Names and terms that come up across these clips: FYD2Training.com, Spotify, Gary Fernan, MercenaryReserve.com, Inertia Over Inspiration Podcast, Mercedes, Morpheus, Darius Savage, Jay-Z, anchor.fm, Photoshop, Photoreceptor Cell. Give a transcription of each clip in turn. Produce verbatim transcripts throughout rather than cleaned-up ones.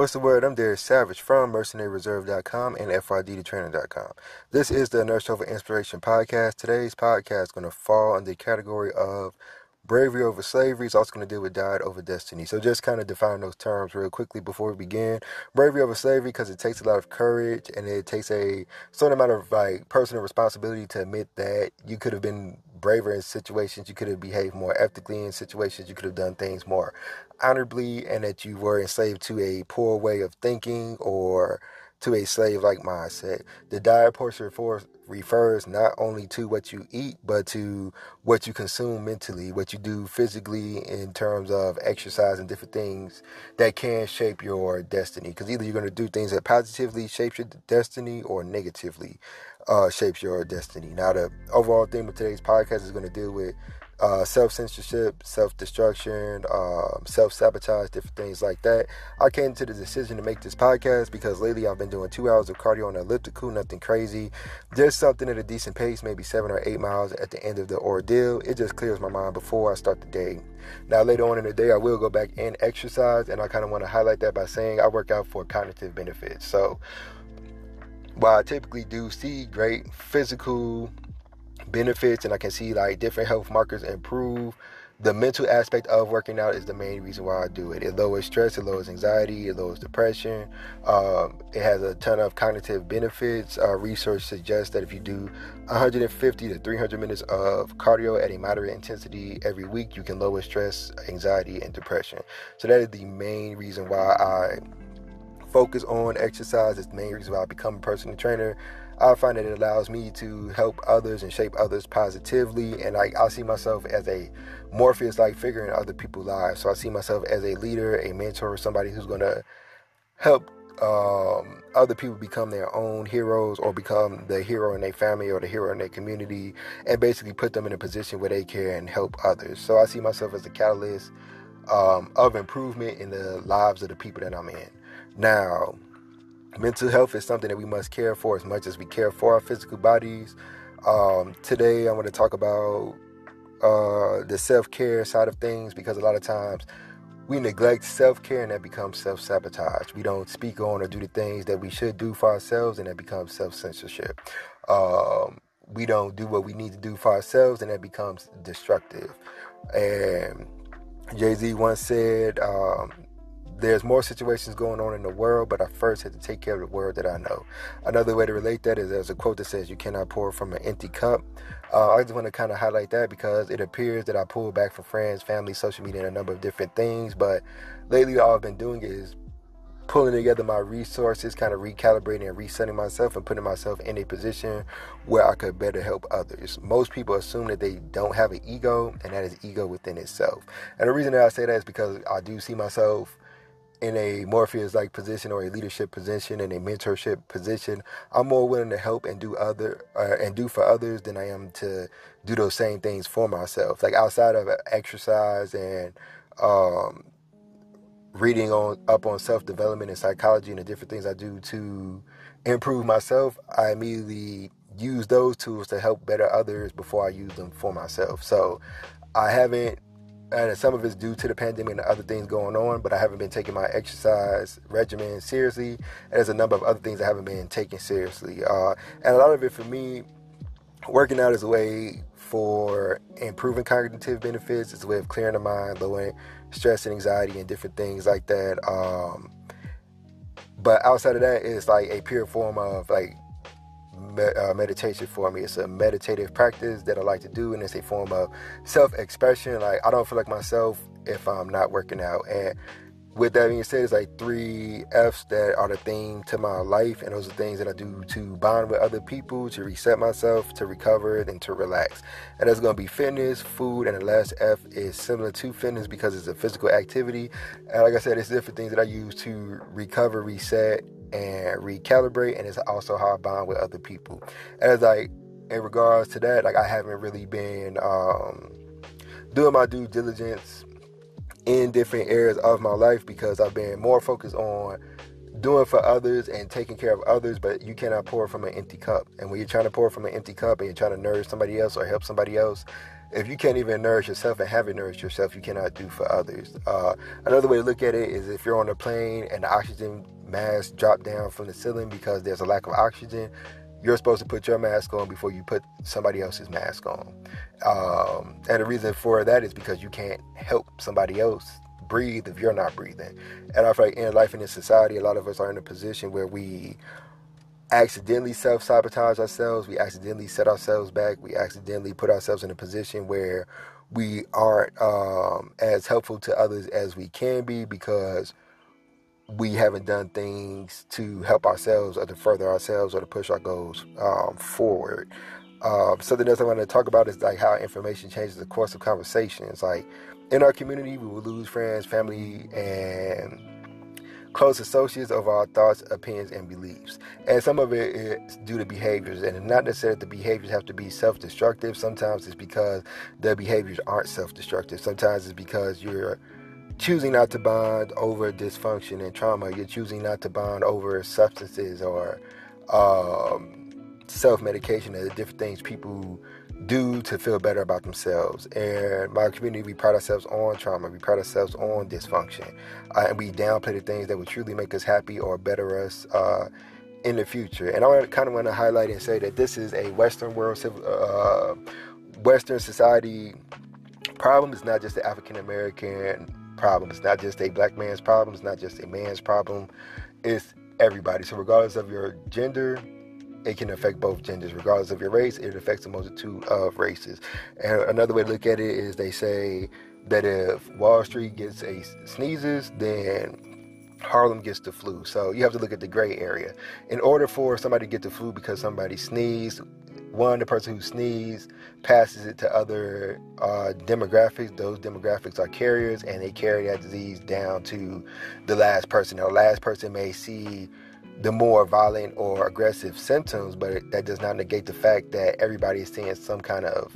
What's the word? I'm Darius Savage from Mercenary Reserve dot com and F Y D two Training dot com. This is the Inertia Over Inspiration Podcast. Today's podcast is going to fall under the category of bravery over slavery. It's also going to deal with died over destiny. So just kind of define those terms real quickly before we begin. Bravery over slavery, because it takes a lot of courage and it takes a certain amount of like personal responsibility to admit that you could have been braver in situations, you could have behaved more ethically in situations, you could have done things more honorably, and that you were enslaved to a poor way of thinking or to a slave-like mindset. The diet portion for refers not only to what you eat, but to what you consume mentally, what you do physically in terms of exercise and different things that can shape your destiny. Because either you're going to do things that positively shapes your destiny or negatively uh, shapes your destiny. Now, the overall theme of today's podcast is going to deal with Uh, self-censorship, self-destruction, um, self-sabotage, different things like that. I came to the decision to make this podcast because lately I've been doing two hours of cardio on an elliptical, nothing crazy. Just something at a decent pace, maybe seven or eight miles at the end of the ordeal. It just clears my mind before I start the day. Now, later on in the day, I will go back and exercise, and I kind of want to highlight that by saying I work out for cognitive benefits. So, while I typically do see great physical benefits and I can see like different health markers improve, the mental aspect of working out is the main reason why I do it. It lowers stress, it lowers anxiety, it lowers depression. Um, it has a ton of cognitive benefits. Uh, research suggests that if you do one hundred fifty to three hundred minutes of cardio at a moderate intensity every week, you can lower stress, anxiety, and depression. So that is the main reason why I focus on exercise. It's the main reason why I become a personal trainer. I find that it allows me to help others and shape others positively, and I, I see myself as a Morpheus-like figure in other people's lives. So I see myself as a leader, a mentor, somebody who's going to help um, other people become their own heroes or become the hero in their family or the hero in their community, and basically put them in a position where they care and help others. So I see myself as a catalyst um, of improvement in the lives of the people that I'm in. Now, mental health is something that we must care for as much as we care for our physical bodies. Um, today, I want to talk about uh, the self-care side of things, because a lot of times we neglect self-care and that becomes self-sabotage. We don't speak on or do the things that we should do for ourselves, and that becomes self-censorship. Um, we don't do what we need to do for ourselves, and that becomes destructive. And Jay-Z once said, um, there's more situations going on in the world, but I first had to take care of the world that I know. Another way to relate that is there's a quote that says, you cannot pour from an empty cup. Uh, I just want to kind of highlight that because it appears that I pull back from friends, family, social media, and a number of different things. But lately, all I've been doing is pulling together my resources, kind of recalibrating and resetting myself and putting myself in a position where I could better help others. Most people assume that they don't have an ego, and that is ego within itself. And the reason that I say that is because I do see myself in a Morpheus-like position or a leadership position and a mentorship position. I'm more willing to help and do other uh, and do for others than I am to do those same things for myself. Like outside of exercise and um, reading on up on self-development and psychology and the different things I do to improve myself, I immediately use those tools to help better others before I use them for myself. So I haven't And some of it's due to the pandemic and the other things going on, but I haven't been taking my exercise regimen seriously. And there's a number of other things I haven't been taking seriously. Uh, and a lot of it for me, working out is a way for improving cognitive benefits. It's a way of clearing the mind, lowering stress and anxiety and different things like that. Um, but outside of that, it's like a pure form of like Med- uh, meditation for me. It's a meditative practice that I like to do, and it's a form of self-expression. Like I don't feel like myself if I'm not working out. And with that being said, it's like three F's that are the theme to my life, and those are things that I do to bond with other people, to reset myself, to recover, and to relax. And that's going to be fitness, food, and the last F is similar to fitness because it's a physical activity. And like I said, it's different things that I use to recover, reset, and recalibrate, and it's also how I bond with other people. As like in regards to that, like I haven't really been um doing my due diligence in different areas of my life because I've been more focused on doing for others and taking care of others, but you cannot pour from an empty cup. And when you're trying to pour from an empty cup and you're trying to nourish somebody else or help somebody else, If you can't even nourish yourself and haven't nourished yourself, you cannot do for others. Uh, another way to look at it is if you're on a plane and the oxygen mask dropped down from the ceiling because there's a lack of oxygen, you're supposed to put your mask on before you put somebody else's mask on. Um, and the reason for that is because you can't help somebody else breathe if you're not breathing. And I feel like in life and in society, a lot of us are in a position where we accidentally self-sabotage ourselves, we accidentally set ourselves back, we accidentally put ourselves in a position where we aren't um, as helpful to others as we can be because we haven't done things to help ourselves or to further ourselves or to push our goals um, forward. Um, something else I want to talk about is like how information changes the course of conversations. Like in our community, we will lose friends, family, and close associates of our thoughts, opinions, and beliefs. And some of it is due to behaviors, and not necessarily that the behaviors have to be self-destructive. Sometimes it's because the behaviors aren't self-destructive. Sometimes it's because you're choosing not to bond over dysfunction and trauma. You're choosing not to bond over substances or um, self-medication and the different things people do to feel better about themselves. And my community, we pride ourselves on trauma, we pride ourselves on dysfunction, uh, and we downplay the things that would truly make us happy or better us uh, in the future. And I kind of want to highlight and say that this is a Western world, uh, Western society problem. It's not just the African American problem. It's not just a black man's problem. It's not just a man's problem. It's everybody. So regardless of your gender, it can affect both genders. Regardless of your race, it affects a multitude of races. And another way to look at it is they say that if Wall Street gets a sneezes, then Harlem gets the flu. So you have to look at the gray area. In order for somebody to get the flu because somebody sneezed, one, the person who sneezed passes it to other uh, demographics. Those demographics are carriers, and they carry that disease down to the last person. Now, the last person may see the more violent or aggressive symptoms, but that does not negate the fact that everybody is seeing some kind of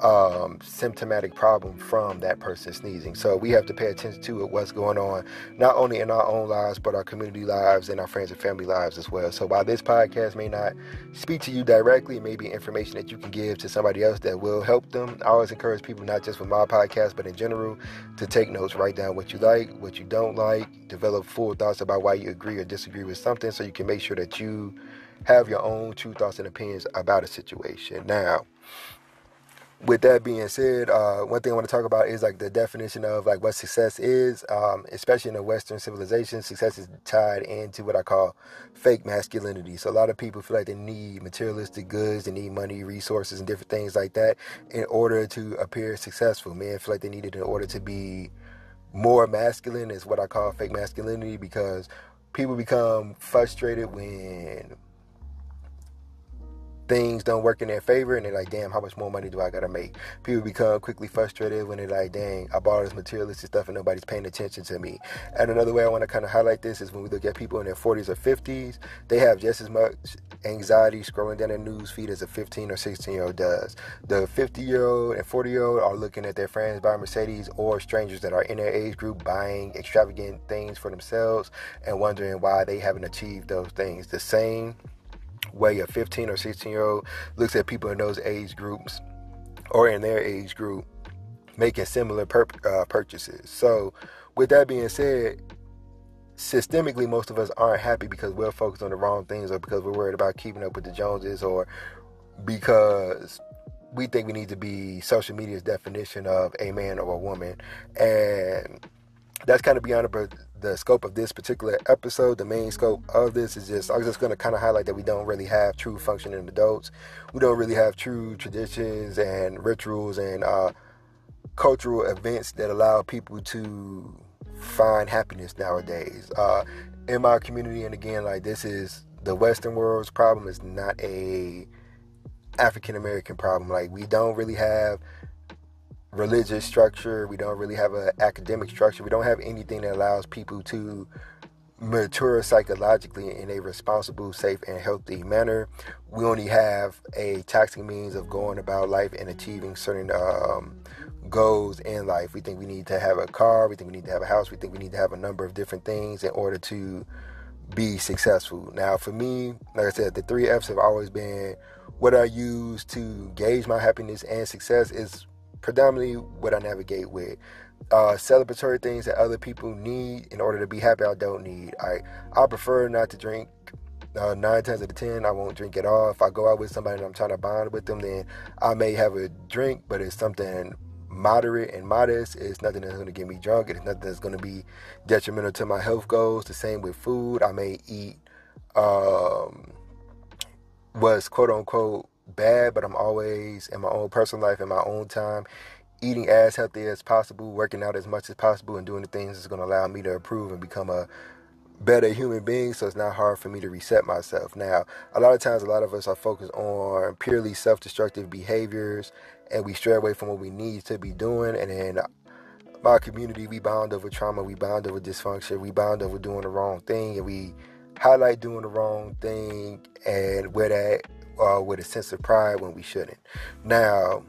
um, symptomatic problem from that person sneezing. So we have to pay attention to what's going on, not only in our own lives, but our community lives and our friends and family lives as well. So while this podcast may not speak to you directly, it may be information that you can give to somebody else that will help them. I always encourage people, not just with my podcast, but in general, to take notes, write down what you like, what you don't like, develop full thoughts about why you agree or disagree with something so you can make sure that you have your own true thoughts and opinions about a situation. Now, with that being said, uh, one thing I want to talk about is like the definition of like what success is, um, especially in a Western civilization. Success is tied into what I call fake masculinity. So a lot of people feel like they need materialistic goods, they need money, resources, and different things like that in order to appear successful. Men feel like they need it in order to be more masculine, is what I call fake masculinity, because people become frustrated when things don't work in their favor, and they're like, damn, how much more money do I gotta make? People become quickly frustrated when they're like, dang, I bought all this materialistic stuff and nobody's paying attention to me. And another way I want to kind of highlight this is when we look at people in their forties or fifties, they have just as much anxiety scrolling down their news feed as a fifteen or sixteen year old does. The fifty year old and forty year old are looking at their friends buying Mercedes or strangers that are in their age group buying extravagant things for themselves and wondering why they haven't achieved those things. The same way a fifteen or sixteen year old looks at people in those age groups or in their age group making similar pur- uh, purchases. So with that being said, systemically, most of us aren't happy because we're focused on the wrong things, or because we're worried about keeping up with the Joneses, or because we think we need to be social media's definition of a man or a woman. And that's kind of beyond the, the scope of this particular episode. The main scope of this is just, I'm just going to kind of highlight that we don't really have true functioning adults. We don't really have true traditions and rituals and uh, cultural events that allow people to find happiness nowadays. Uh, in my community, and again, like this is the Western world's problem. It's not a African American problem. Like we don't really have religious structure, we don't really have an academic structure, we don't have anything that allows people to mature psychologically in a responsible, safe, and healthy manner. We only have a toxic means of going about life and achieving certain um, goals in life. We think we need to have a car, we think we need to have a house, we think we need to have a number of different things in order to be successful. Now, for me, like I said, the three F's have always been what I use to gauge my happiness and success. Is predominantly what I navigate with. Uh, celebratory things that other people need in order to be happy, I don't need. I I prefer not to drink. Uh, nine times out of ten, I won't drink at all. If I go out with somebody and I'm trying to bond with them, then I may have a drink, but it's something moderate and modest. It's nothing that's going to get me drunk. It's nothing that's going to be detrimental to my health goals. The same with food. I may eat um, what's quote-unquote bad, but I'm always in my own personal life, in my own time, eating as healthy as possible, working out as much as possible, and doing the things that's going to allow me to improve and become a better human being, so it's not hard for me to reset myself. Now, a lot of times, a lot of us are focused on purely self-destructive behaviors, and we stray away from what we need to be doing. And in my community, we bond over trauma, we bond over dysfunction, we bond over doing the wrong thing, and we highlight doing the wrong thing and with that uh, with a sense of pride when we shouldn't. Now,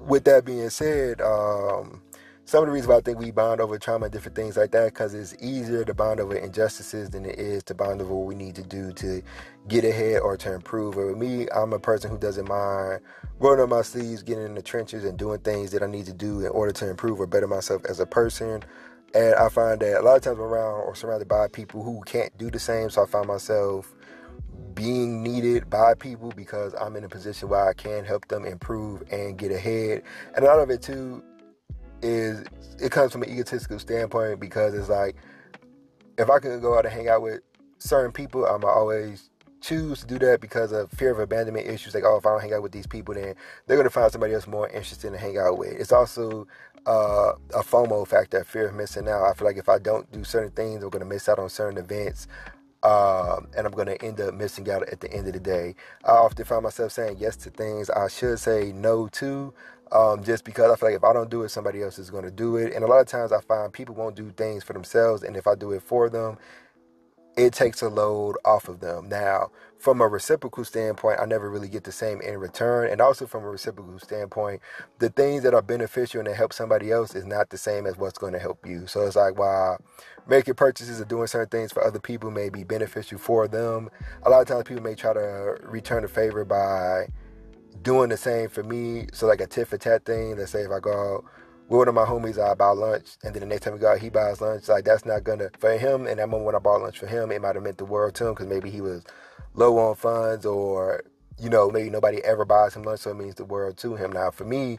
with that being said, um some of the reasons why I think we bond over trauma and different things like that, because it's easier to bond over injustices than it is to bond over what we need to do to get ahead or to improve. Or with me, I'm a person who doesn't mind rolling up my sleeves, getting in the trenches, and doing things that I need to do in order to improve or better myself as a person. And I find that a lot of times I'm around or surrounded by people who can't do the same, so I find myself being needed by people because I'm in a position where I can help them improve and get ahead. And a lot of it, too, is it comes from an egotistical standpoint, because it's like, if I could go out and hang out with certain people, I'm always choose to do that because of fear of abandonment issues. Like, oh, if I don't hang out with these people, then they're going to find somebody else more interesting to hang out with. It's also uh, a FOMO factor, fear of missing out. I feel like if I don't do certain things, I'm going to miss out on certain events. Um, and I'm going to end up missing out at the end of the day. I often find myself saying yes to things I should say no to, um, just because I feel like if I don't do it, somebody else is going to do it. And a lot of times I find people won't do things for themselves, and if I do it for them, it takes a load off of them. Now, from a reciprocal standpoint, I never really get the same in return. And also from a reciprocal standpoint, the things that are beneficial and that help somebody else is not the same as what's going to help you. So it's like, while making purchases or doing certain things for other people may be beneficial for them, a lot of times people may try to return the favor by doing the same for me. So like a tit for tat thing. Let's say if I go out with one of my homies, I buy lunch, and then the next time we go out, he buys lunch. Like, that's not gonna, for him, and that moment when I bought lunch for him, it might have meant the world to him, because maybe he was low on funds, or, you know, maybe nobody ever buys him lunch, so it means the world to him. Now, for me,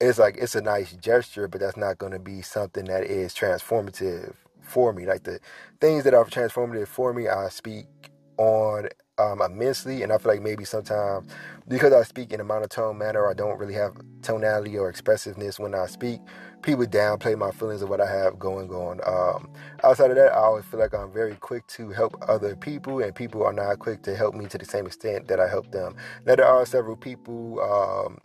it's like, it's a nice gesture, but that's not gonna be something that is transformative for me. Like, the things that are transformative for me, I speak on Um, immensely, and I feel like maybe sometimes because I speak in a monotone manner, I don't really have tonality or expressiveness when I speak, people downplay my feelings of what I have going on. Um, outside of that, I always feel like I'm very quick to help other people, and people are not quick to help me to the same extent that I help them. Now, there are several people, um,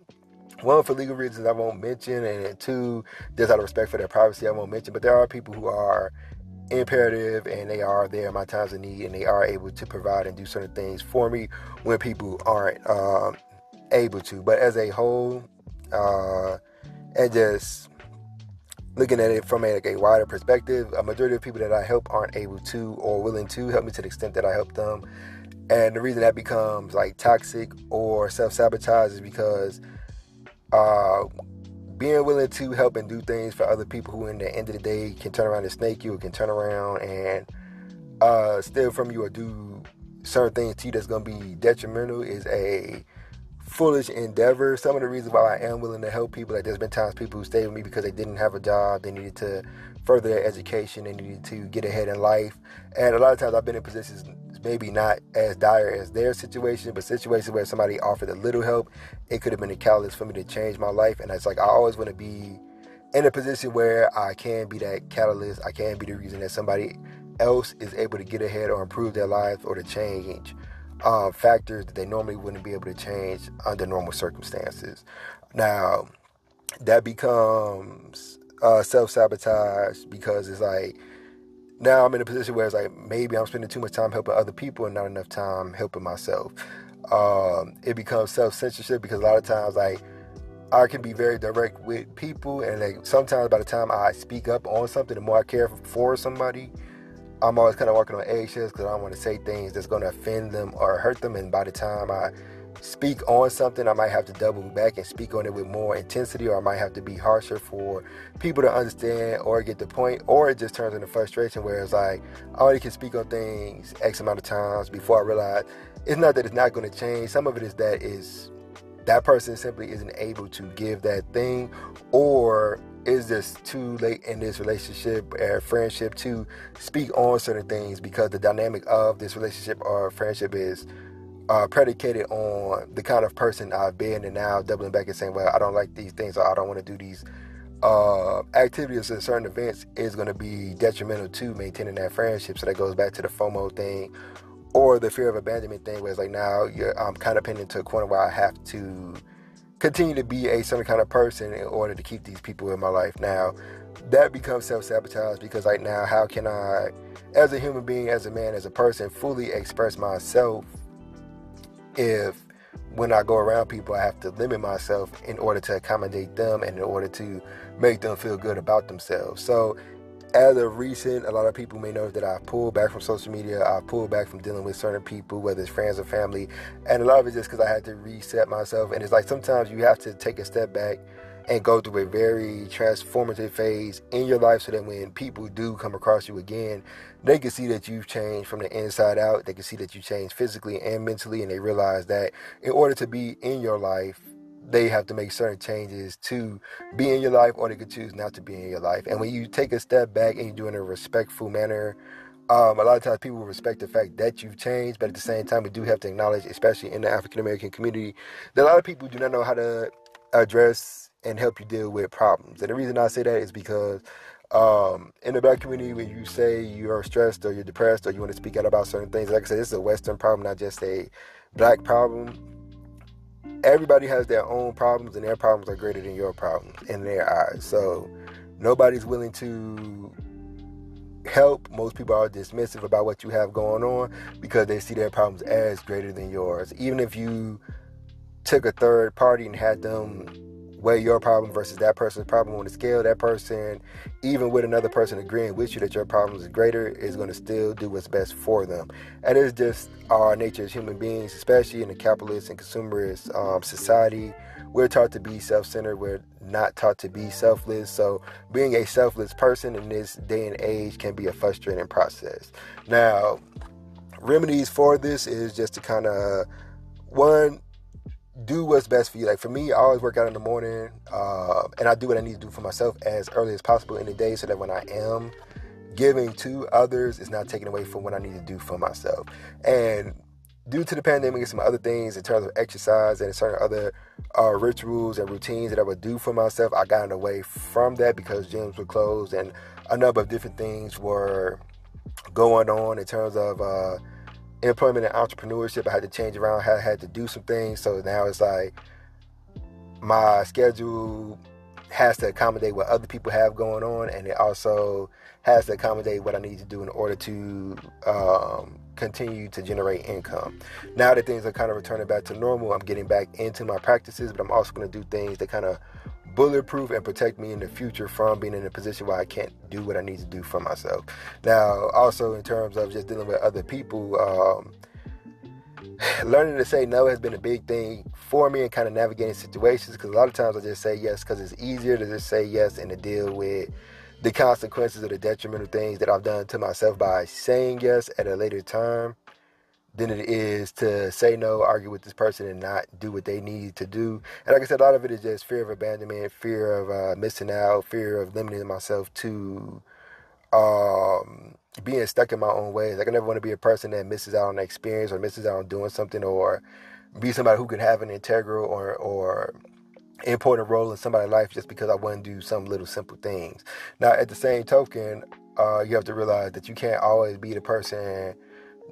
one, for legal reasons I won't mention, and two, there's out of respect for their privacy I won't mention, but there are people who are imperative, and they are there in my times of need, and they are able to provide and do certain things for me when people aren't um, able to. But as a whole, uh, and just looking at it from a, like a wider perspective, a majority of people that I help aren't able to or willing to help me to the extent that I help them. And the reason that becomes like toxic or self-sabotage is because uh being willing to help and do things for other people who in the end of the day can turn around and snake you, or can turn around and uh, steal from you or do certain things to you that's going to be detrimental is a foolish endeavor. Some of the reasons why I am willing to help people, like there's been times people who stayed with me because they didn't have a job, they needed to further their education, they needed to get ahead in life. And a lot of times I've been in positions, maybe not as dire as their situation, but situations where somebody offered a little help, it could have been a catalyst for me to change my life. And it's like, I always want to be in a position where I can be that catalyst. I can be the reason that somebody else is able to get ahead or improve their lives or to change uh, factors that they normally wouldn't be able to change under normal circumstances. Now, that becomes uh, self-sabotage, because it's like, now I'm in a position where it's like, maybe I'm spending too much time helping other people and not enough time helping myself. Um, it becomes self-censorship, because a lot of times, like, I can be very direct with people, and like sometimes by the time I speak up on something, the more I care for somebody, I'm always kind of walking on eggshells because I don't want to say things that's going to offend them or hurt them. And by the time I speak on something, I might have to double back and speak on it with more intensity, or I might have to be harsher for people to understand or get the point, or it just turns into frustration where it's like, I already can speak on things X amount of times before I realize it's not that it's not going to change. Some of it is that is that person simply isn't able to give that thing, or it's just too late in this relationship or friendship to speak on certain things because the dynamic of this relationship or friendship is Uh, predicated on the kind of person I've been, and now doubling back and saying, well, I don't like these things, or I don't want to do these uh, activities or certain events is going to be detrimental to maintaining that friendship. So that goes back to the FOMO thing or the fear of abandonment thing, where it's like, now you're, I'm kind of pinned into a corner where I have to continue to be a certain kind of person in order to keep these people in my life. Now that becomes self-sabotage, because like, now how can I, as a human being, as a man, as a person, fully express myself if when I go around people, I have to limit myself in order to accommodate them and in order to make them feel good about themselves. So as of recent, a lot of people may know that I've pulled back from social media. I've pulled back from dealing with certain people, whether it's friends or family. And a lot of it's just because I had to reset myself. And it's like, sometimes you have to take a step back and go through a very transformative phase in your life so that when people do come across you again, they can see that you've changed from the inside out. They can see that you changed physically and mentally, and they realize that in order to be in your life, they have to make certain changes to be in your life, or they could choose not to be in your life. And when you take a step back and you do it in a respectful manner, Um, a lot of times people respect the fact that you've changed, but at the same time, we do have to acknowledge, especially in the African-American community, that a lot of people do not know how to address and help you deal with problems. And the reason I say that is because um, in the Black community, when you say you're stressed or you're depressed or you want to speak out about certain things, like I said, this is a Western problem, not just a Black problem. Everybody has their own problems, and their problems are greater than your problems in their eyes. So nobody's willing to help. Most people are dismissive about what you have going on because they see their problems as greater than yours. Even if you took a third party and had them weigh your problem versus that person's problem on the scale, that person, even with another person agreeing with you that your problem is greater, is going to still do what's best for them. And it's just our nature as human beings, especially in a capitalist and consumerist um, society. We're taught to be self-centered. We're not taught to be selfless. So being a selfless person in this day and age can be a frustrating process. Now, remedies for this is just to kind of, one, do what's best for you. Like for me, I always work out in the morning, uh, and I do what I need to do for myself as early as possible in the day so that when I am giving to others, it's not taken away from what I need to do for myself. And due to the pandemic and some other things in terms of exercise and certain other uh, rituals and routines that I would do for myself, I got away from that because gyms were closed and a number of different things were going on in terms of uh, employment and entrepreneurship. I had to change around. I had to do some things. So now it's like my schedule has to accommodate what other people have going on, and it also has to accommodate what I need to do in order to um, continue to generate income. Now that things are kind of returning back to normal, I'm getting back into my practices, but I'm also going to do things that kind of bulletproof and protect me in the future from being in a position where I can't do what I need to do for myself. Now, also in terms of just dealing with other people, um, learning to say no has been a big thing for me, and kind of navigating situations, because a lot of times I just say yes because it's easier to just say yes and to deal with the consequences of the detrimental things that I've done to myself by saying yes at a later time than it is to say no, argue with this person, and not do what they need to do. And like I said, a lot of it is just fear of abandonment, fear of uh, missing out, fear of limiting myself to um, being stuck in my own ways. Like I never want to be a person that misses out on experience or misses out on doing something, or be somebody who could have an integral or or important role in somebody's life just because I wouldn't do some little simple things. Now, at the same token, uh, you have to realize that you can't always be the person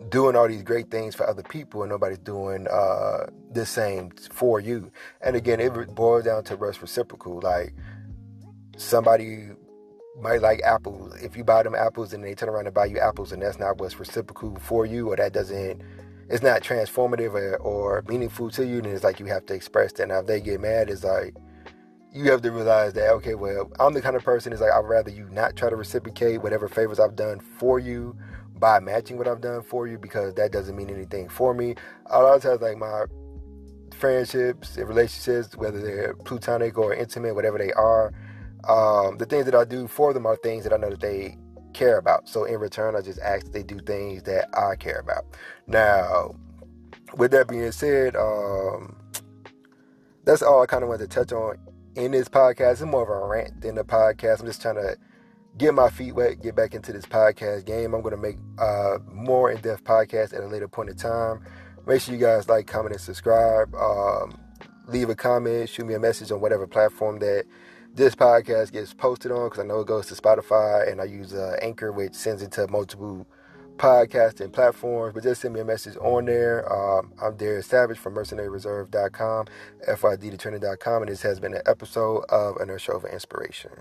doing all these great things for other people and nobody's doing uh, the same for you. And again, it boils down to reciprocal. Like somebody might like apples. If you buy them apples and they turn around and buy you apples, and that's not what's reciprocal for you, or that doesn't, it's not transformative or, or meaningful to you, then it's like you have to express that. Now, if they get mad, it's like you have to realize that, okay, well, I'm the kind of person, it's like I'd rather you not try to reciprocate whatever favors I've done for you by matching what I've done for you, because that doesn't mean anything for me. A lot of times, like my friendships and relationships, whether they're platonic or intimate, whatever they are. Um, the things that I do for them are things that I know that they care about. So in return, I just ask that they do things that I care about. Now, with that being said, um, that's all I kind of wanted to touch on in this podcast. It's more of a rant than a podcast. I'm just trying to get my feet wet, get back into this podcast game. I'm going to make uh, more in-depth podcasts at a later point in time. Make sure you guys like, comment, and subscribe. Um, leave a comment, shoot me a message on whatever platform that this podcast gets posted on, because I know it goes to Spotify, and I use uh, Anchor, which sends it to multiple podcasting platforms. But just send me a message on there. Um, I'm Darius Savage from Mercenary Reserve dot com, F Y D two Training dot com, and this has been an episode of Inertia Over Inspiration.